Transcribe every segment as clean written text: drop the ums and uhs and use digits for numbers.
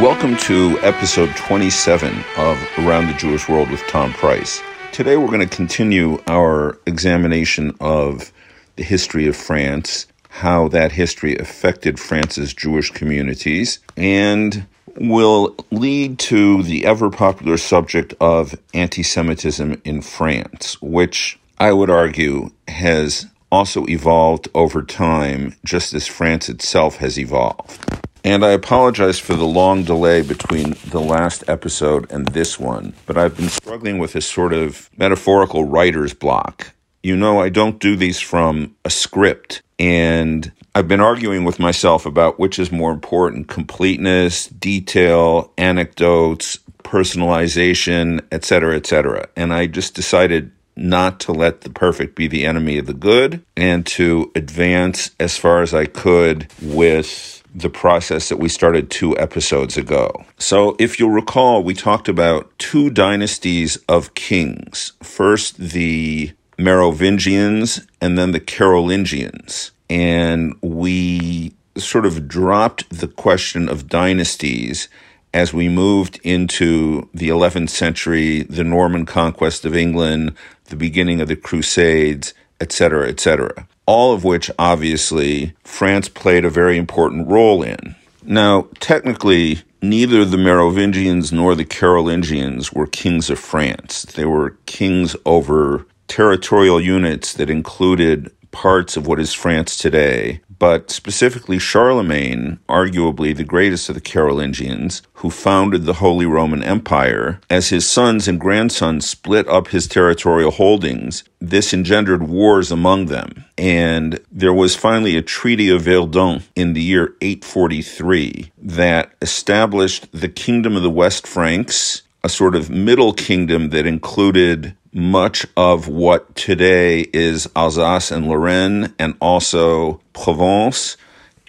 Welcome to episode 27 of Around the Jewish World with Tom Price. Today we're going to continue our examination of the history of France, how that history affected France's Jewish communities, and will lead to the ever-popular subject of anti-Semitism in France, which I would argue has also evolved over time, just as France itself has evolved. And I apologize for the long delay between the last episode and this one, but I've been struggling with a sort of metaphorical writer's block. You know, I don't do these from a script, and I've been arguing with myself about which is more important: completeness, detail, anecdotes, personalization, etc., etc. And I just decided not to let the perfect be the enemy of the good, and to advance as far as I could with the process that we started 2 episodes ago. So if you'll recall, we talked about 2 dynasties of kings. First, the Merovingians and then the Carolingians. And we sort of dropped the question of dynasties as we moved into the 11th century, the Norman conquest of England, the beginning of the Crusades, etc., etc., all of which, obviously, France played a very important role in. Now, technically, neither the Merovingians nor the Carolingians were kings of France. They were kings over territorial units that included parts of what is France today, but specifically Charlemagne, arguably the greatest of the Carolingians, who founded the Holy Roman Empire. As his sons and grandsons split up his territorial holdings, this engendered wars among them, and there was finally a Treaty of Verdun in the year 843 that established the Kingdom of the West Franks, a sort of middle kingdom that included much of what today is Alsace and Lorraine, and also Provence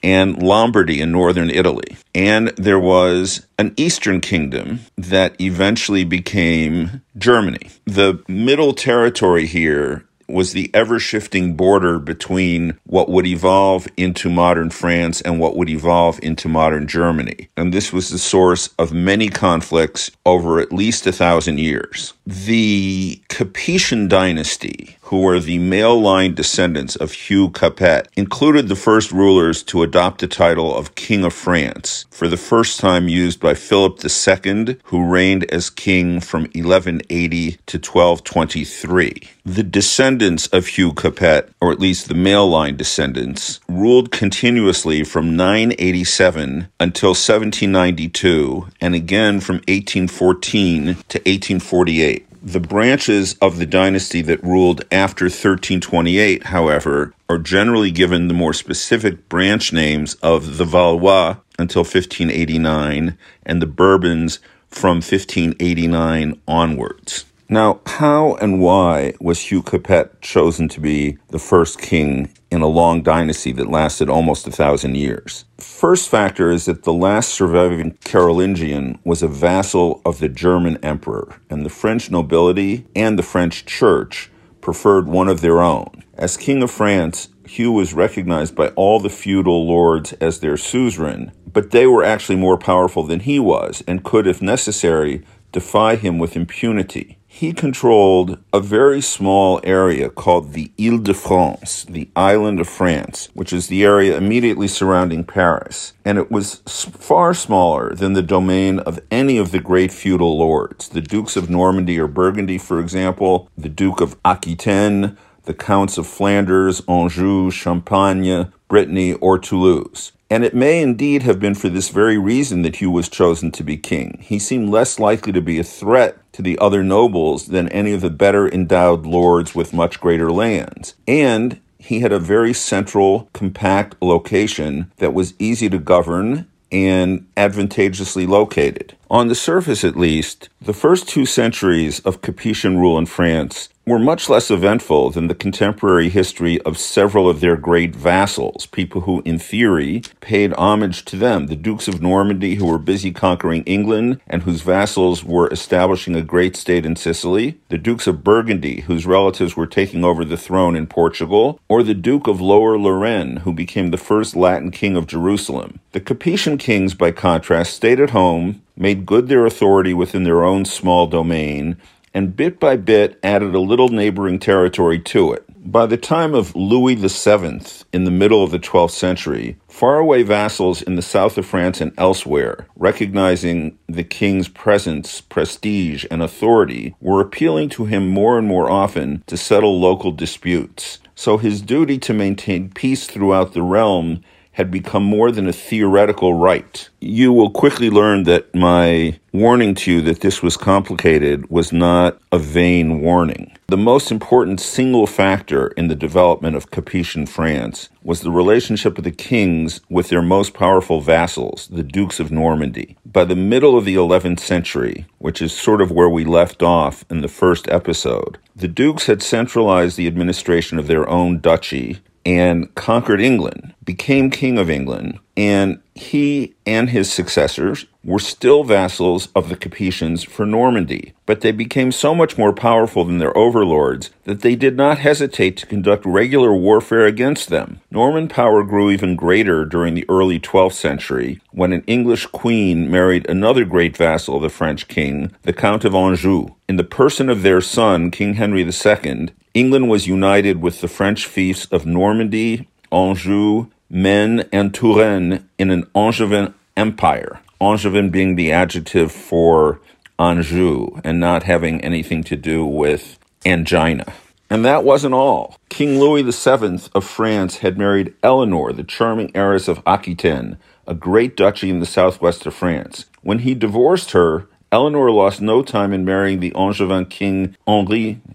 and Lombardy in northern Italy. And there was an eastern kingdom that eventually became Germany. The middle territory here was the ever-shifting border between what would evolve into modern France and what would evolve into modern Germany. And this was the source of many conflicts over at least 1,000 years. The Capetian dynasty, who were the male-line descendants of Hugh Capet, included the first rulers to adopt the title of King of France, for the first time used by Philip II, who reigned as king from 1180 to 1223. The descendants of Hugh Capet, or at least the male-line descendants, ruled continuously from 987 until 1792, and again from 1814 to 1848. The branches of the dynasty that ruled after 1328, however, are generally given the more specific branch names of the Valois until 1589 and the Bourbons from 1589 onwards. Now, how and why was Hugh Capet chosen to be the first king in a long dynasty that lasted almost 1,000 years? First factor is that the last surviving Carolingian was a vassal of the German emperor, and the French nobility and the French church preferred one of their own. As king of France, Hugh was recognized by all the feudal lords as their suzerain, but they were actually more powerful than he was and could, if necessary, defy him with impunity. He controlled a very small area called the Ile de France, the island of France, which is the area immediately surrounding Paris, and it was far smaller than the domain of any of the great feudal lords, the Dukes of Normandy or Burgundy, for example, the Duke of Aquitaine, the Counts of Flanders, Anjou, Champagne, Brittany, or Toulouse. And it may indeed have been for this very reason that Hugh was chosen to be king. He seemed less likely to be a threat to the other nobles than any of the better endowed lords with much greater lands. And he had a very central, compact location that was easy to govern and advantageously located. On the surface, at least, the first 2 centuries of Capetian rule in France were much less eventful than the contemporary history of several of their great vassals, people who, in theory, paid homage to them, the Dukes of Normandy who were busy conquering England and whose vassals were establishing a great state in Sicily, the Dukes of Burgundy whose relatives were taking over the throne in Portugal, or the Duke of Lower Lorraine who became the first Latin king of Jerusalem. The Capetian kings, by contrast, stayed at home, made good their authority within their own small domain, and bit by bit added a little neighboring territory to it. By the time of Louis VII, in the middle of the 12th century, faraway vassals in the south of France and elsewhere, recognizing the king's presence, prestige, and authority, were appealing to him more and more often to settle local disputes. So his duty to maintain peace throughout the realm had become more than a theoretical right. You will quickly learn that my warning to you that this was complicated was not a vain warning. The most important single factor in the development of Capetian France was the relationship of the kings with their most powerful vassals, the Dukes of Normandy. By the middle of the 11th century, which is sort of where we left off in the first episode, the Dukes had centralized the administration of their own duchy and conquered England, became King of England, and he and his successors were still vassals of the Capetians for Normandy. But they became so much more powerful than their overlords that they did not hesitate to conduct regular warfare against them. Norman power grew even greater during the early 12th century, when an English queen married another great vassal of the French king, the Count of Anjou. In the person of their son, King Henry II, England was united with the French fiefs of Normandy, Anjou, Maine, and Touraine in an Angevin empire, Angevin being the adjective for Anjou and not having anything to do with angina. And that wasn't all. King Louis VII of France had married Eleanor, the charming heiress of Aquitaine, a great duchy in the southwest of France. When he divorced her, Eleanor lost no time in marrying the Angevin king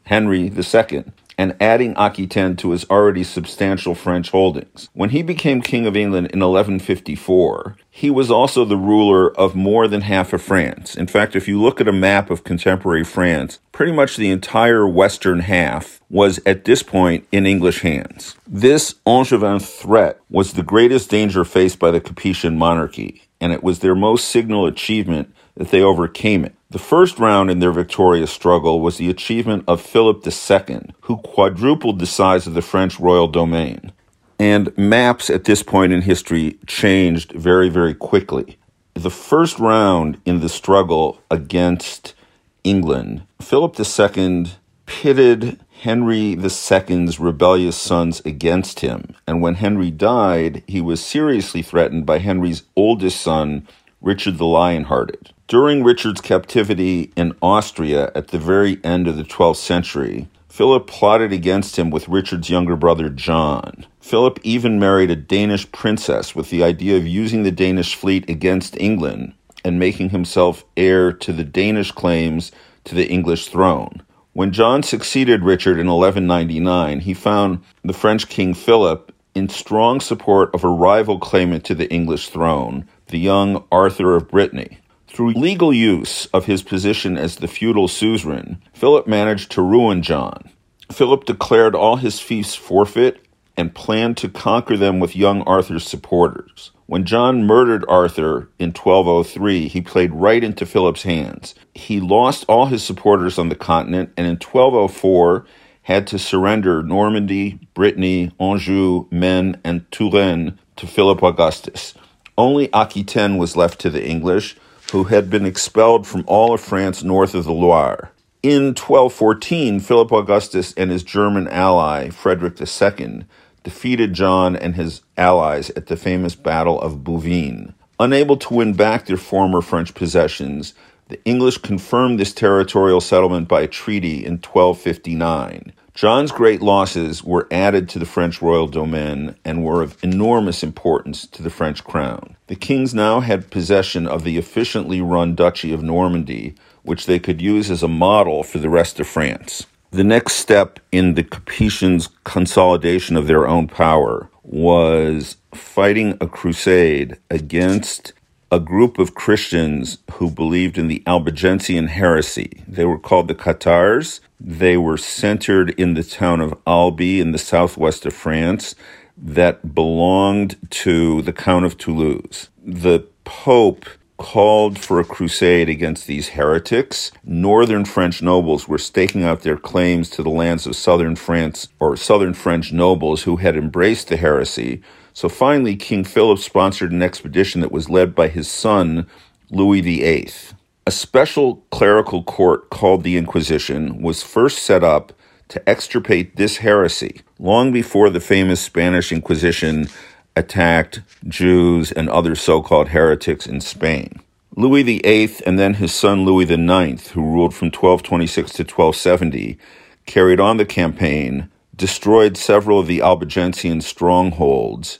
Henry II and adding Aquitaine to his already substantial French holdings. When he became King of England in 1154, he was also the ruler of more than half of France. In fact, if you look at a map of contemporary France, pretty much the entire western half was at this point in English hands. This Angevin threat was the greatest danger faced by the Capetian monarchy, and it was their most signal achievement that they overcame it. The first round in their victorious struggle was the achievement of Philip II, who quadrupled the size of the French royal domain. And maps at this point in history changed very, very quickly. The first round in the struggle against England, Philip II pitted Henry II's rebellious sons against him. And when Henry died, he was seriously threatened by Henry's oldest son, Richard the Lionhearted. During Richard's captivity in Austria at the very end of the 12th century, Philip plotted against him with Richard's younger brother John. Philip even married a Danish princess with the idea of using the Danish fleet against England and making himself heir to the Danish claims to the English throne. When John succeeded Richard in 1199, he found the French King Philip in strong support of a rival claimant to the English throne, the young Arthur of Brittany. Through legal use of his position as the feudal suzerain, Philip managed to ruin John. Philip declared all his fiefs forfeit and planned to conquer them with young Arthur's supporters. When John murdered Arthur in 1203, he played right into Philip's hands. He lost all his supporters on the continent, and in 1204 had to surrender Normandy, Brittany, Anjou, Maine, and Touraine to Philip Augustus. Only Aquitaine was left to the English, who had been expelled from all of France north of the Loire. In 1214, Philip Augustus and his German ally, Frederick II, defeated John and his allies at the famous Battle of Bouvines. Unable to win back their former French possessions, the English confirmed this territorial settlement by treaty in 1259. John's great losses were added to the French royal domain and were of enormous importance to the French crown. The kings now had possession of the efficiently run Duchy of Normandy, which they could use as a model for the rest of France. The next step in the Capetians' consolidation of their own power was fighting a crusade against a group of Christians who believed in the Albigensian heresy. They were called the Cathares. They were centered in the town of Albi in the southwest of France that belonged to the Count of Toulouse. The Pope called for a crusade against these heretics. Northern French nobles were staking out their claims to the lands of southern France, or southern French nobles who had embraced the heresy. So finally, King Philip sponsored an expedition that was led by his son, Louis VIII. A special clerical court called the Inquisition was first set up to extirpate this heresy, long before the famous Spanish Inquisition attacked Jews and other so-called heretics in Spain. Louis VIII and then his son Louis IX, who ruled from 1226 to 1270, carried on the campaign, destroyed several of the Albigensian strongholds,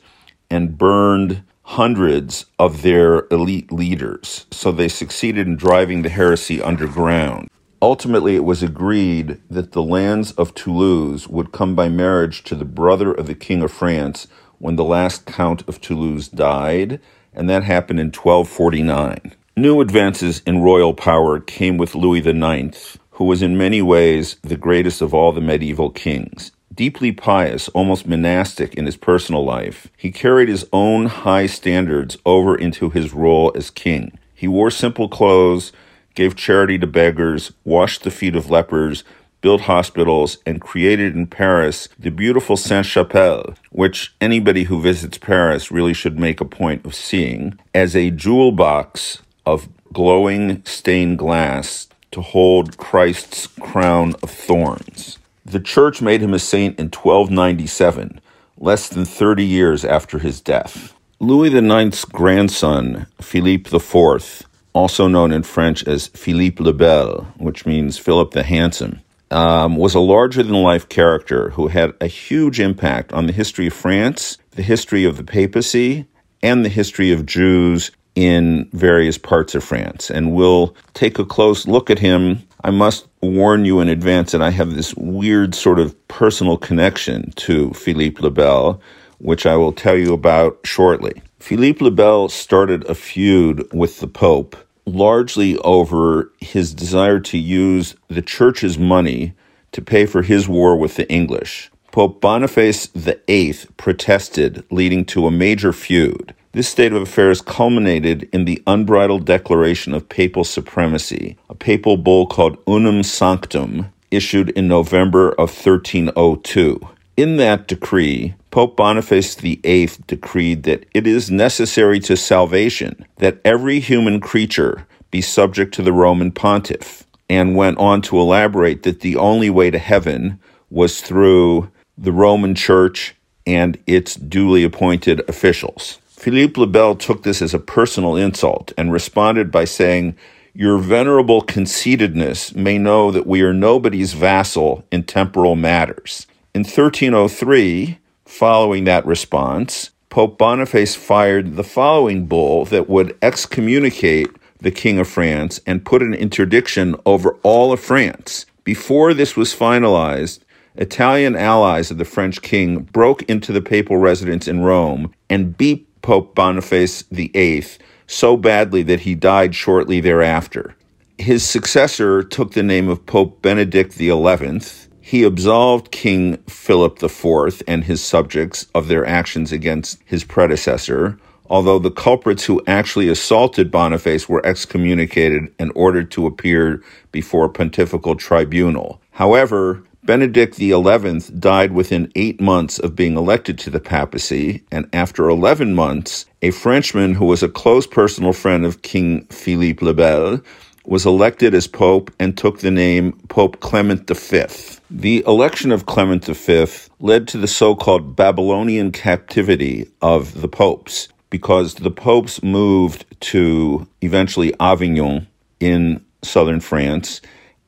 and burned hundreds of their elite leaders, so they succeeded in driving the heresy underground. Ultimately, it was agreed that the lands of Toulouse would come by marriage to the brother of the King of France when the last Count of Toulouse died, and that happened in 1249. New advances in royal power came with Louis IX, who was in many ways the greatest of all the medieval kings. Deeply pious, almost monastic in his personal life, he carried his own high standards over into his role as king. He wore simple clothes, gave charity to beggars, washed the feet of lepers, built hospitals, and created in Paris the beautiful Sainte-Chapelle, which anybody who visits Paris really should make a point of seeing, as a jewel box of glowing stained glass to hold Christ's crown of thorns. The church made him a saint in 1297, less than 30 years after his death. Louis IX's grandson, Philippe IV, also known in French as Philippe le Bel, which means Philip the Handsome, was a larger-than-life character who had a huge impact on the history of France, the history of the papacy, and the history of Jews in various parts of France. And we'll take a close look at him. I must warn you in advance that I have this weird sort of personal connection to Philippe le Bel, which I will tell you about shortly. Philippe le Bel started a feud with the Pope, largely over his desire to use the church's money to pay for his war with the English. Pope Boniface VIII protested, leading to a major feud. This state of affairs culminated in the unbridled declaration of papal supremacy, a papal bull called Unum Sanctum, issued in November of 1302. In that decree, Pope Boniface VIII decreed that it is necessary to salvation that every human creature be subject to the Roman pontiff, and went on to elaborate that the only way to heaven was through the Roman Church and its duly appointed officials. Philippe le Bel took this as a personal insult and responded by saying, "Your venerable conceitedness may know that we are nobody's vassal in temporal matters." In 1303, following that response, Pope Boniface fired the following bull that would excommunicate the King of France and put an interdiction over all of France. Before this was finalized, Italian allies of the French king broke into the papal residence in Rome and beat Pope Boniface VIII so badly that he died shortly thereafter. His successor took the name of Pope Benedict XI. He absolved King Philip IV and his subjects of their actions against his predecessor, although the culprits who actually assaulted Boniface were excommunicated and ordered to appear before a pontifical tribunal. However, Benedict XI died within 8 months of being elected to the papacy, and after 11 months, a Frenchman who was a close personal friend of King Philippe le Bel was elected as pope and took the name Pope Clement V. The election of Clement V led to the so-called Babylonian captivity of the popes, because the popes moved to eventually Avignon in southern France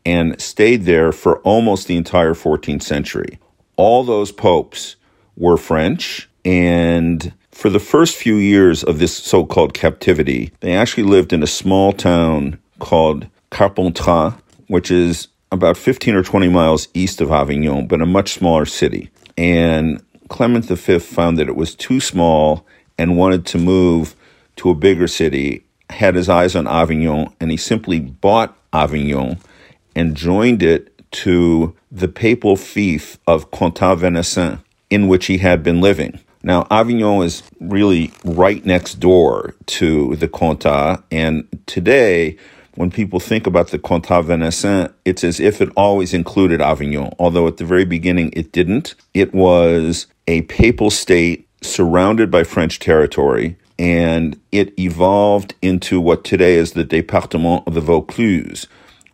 and stayed there for almost the entire 14th century. All those popes were French, and for the first few years of this so-called captivity, they actually lived in a small town called Carpentras, which is about 15 or 20 miles east of Avignon, but a much smaller city. And Clement V found that it was too small and wanted to move to a bigger city, had his eyes on Avignon, and he simply bought Avignon and joined it to the papal fief of Comtat Venaissin, in which he had been living. Now, Avignon is really right next door to the Comtat, and today, when people think about the Comtat Venaissin, it's as if it always included Avignon, although at the very beginning it didn't. It was a papal state surrounded by French territory, and it evolved into what today is the Département of the Vaucluse,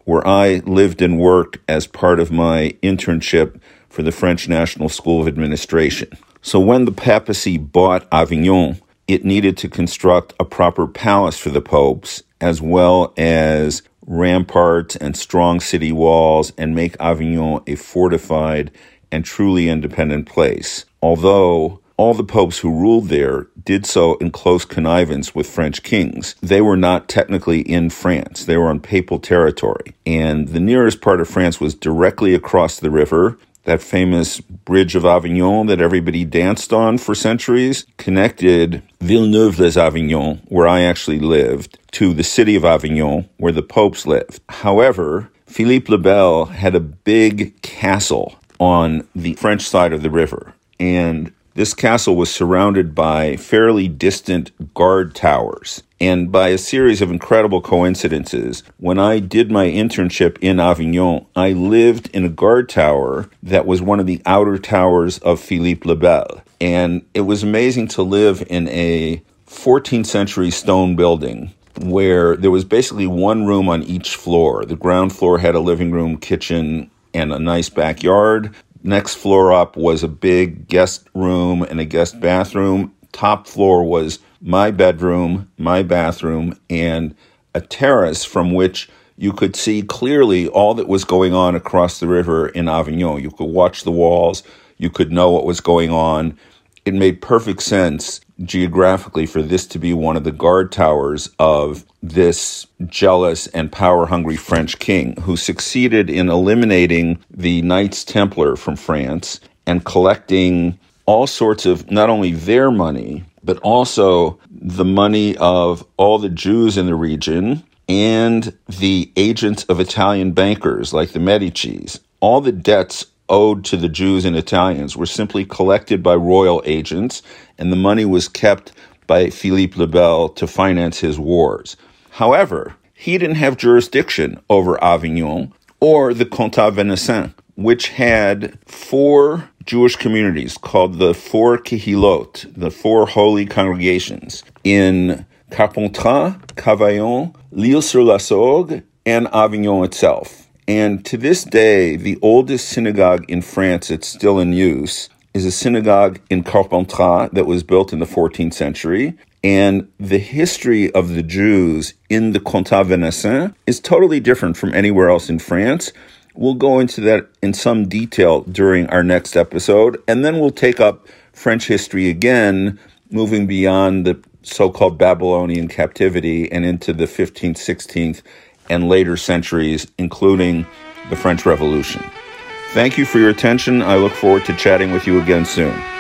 where I lived and worked as part of my internship for the French National School of Administration. So when the papacy bought Avignon, it needed to construct a proper palace for the popes, as well as ramparts and strong city walls, and make Avignon a fortified and truly independent place. Although all the popes who ruled there did so in close connivance with French kings. They were not technically in France. They were on papal territory. And the nearest part of France was directly across the river. That famous bridge of Avignon that everybody danced on for centuries connected Villeneuve-les-Avignon, where I actually lived, to the city of Avignon, where the popes lived. However, Philippe le Bel had a big castle on the French side of the river, and this castle was surrounded by fairly distant guard towers. And by a series of incredible coincidences, when I did my internship in Avignon, I lived in a guard tower that was one of the outer towers of Philippe le Bel. And it was amazing to live in a 14th century stone building where there was basically one room on each floor. The ground floor had a living room, kitchen, and a nice backyard. Next floor up was a big guest room and a guest bathroom. Top floor was my bedroom, my bathroom, and a terrace from which you could see clearly all that was going on across the river in Avignon. You could watch the walls. You could know what was going on. It made perfect sense geographically for this to be one of the guard towers of this jealous and power-hungry French king who succeeded in eliminating the Knights Templar from France and collecting all sorts of not only their money, but also the money of all the Jews in the region and the agents of Italian bankers like the Medicis. All the debts owed to the Jews and Italians were simply collected by royal agents, and the money was kept by Philippe le Bel to finance his wars. However, he didn't have jurisdiction over Avignon or the Comtat Venaissin, which had four Jewish communities called the Four Kehilot, the Four Holy Congregations, in Carpentras, Cavaillon, L'Isle-sur-la-Sorgue, and Avignon itself. And to this day, the oldest synagogue in France that's still in use is a synagogue in Carpentras that was built in the 14th century. And the history of the Jews in the Comtat Venaissin is totally different from anywhere else in France. We'll go into that in some detail during our next episode, and then we'll take up French history again, moving beyond the so-called Babylonian captivity and into the 15th, 16th, and later centuries, including the French Revolution. Thank you for your attention. I look forward to chatting with you again soon.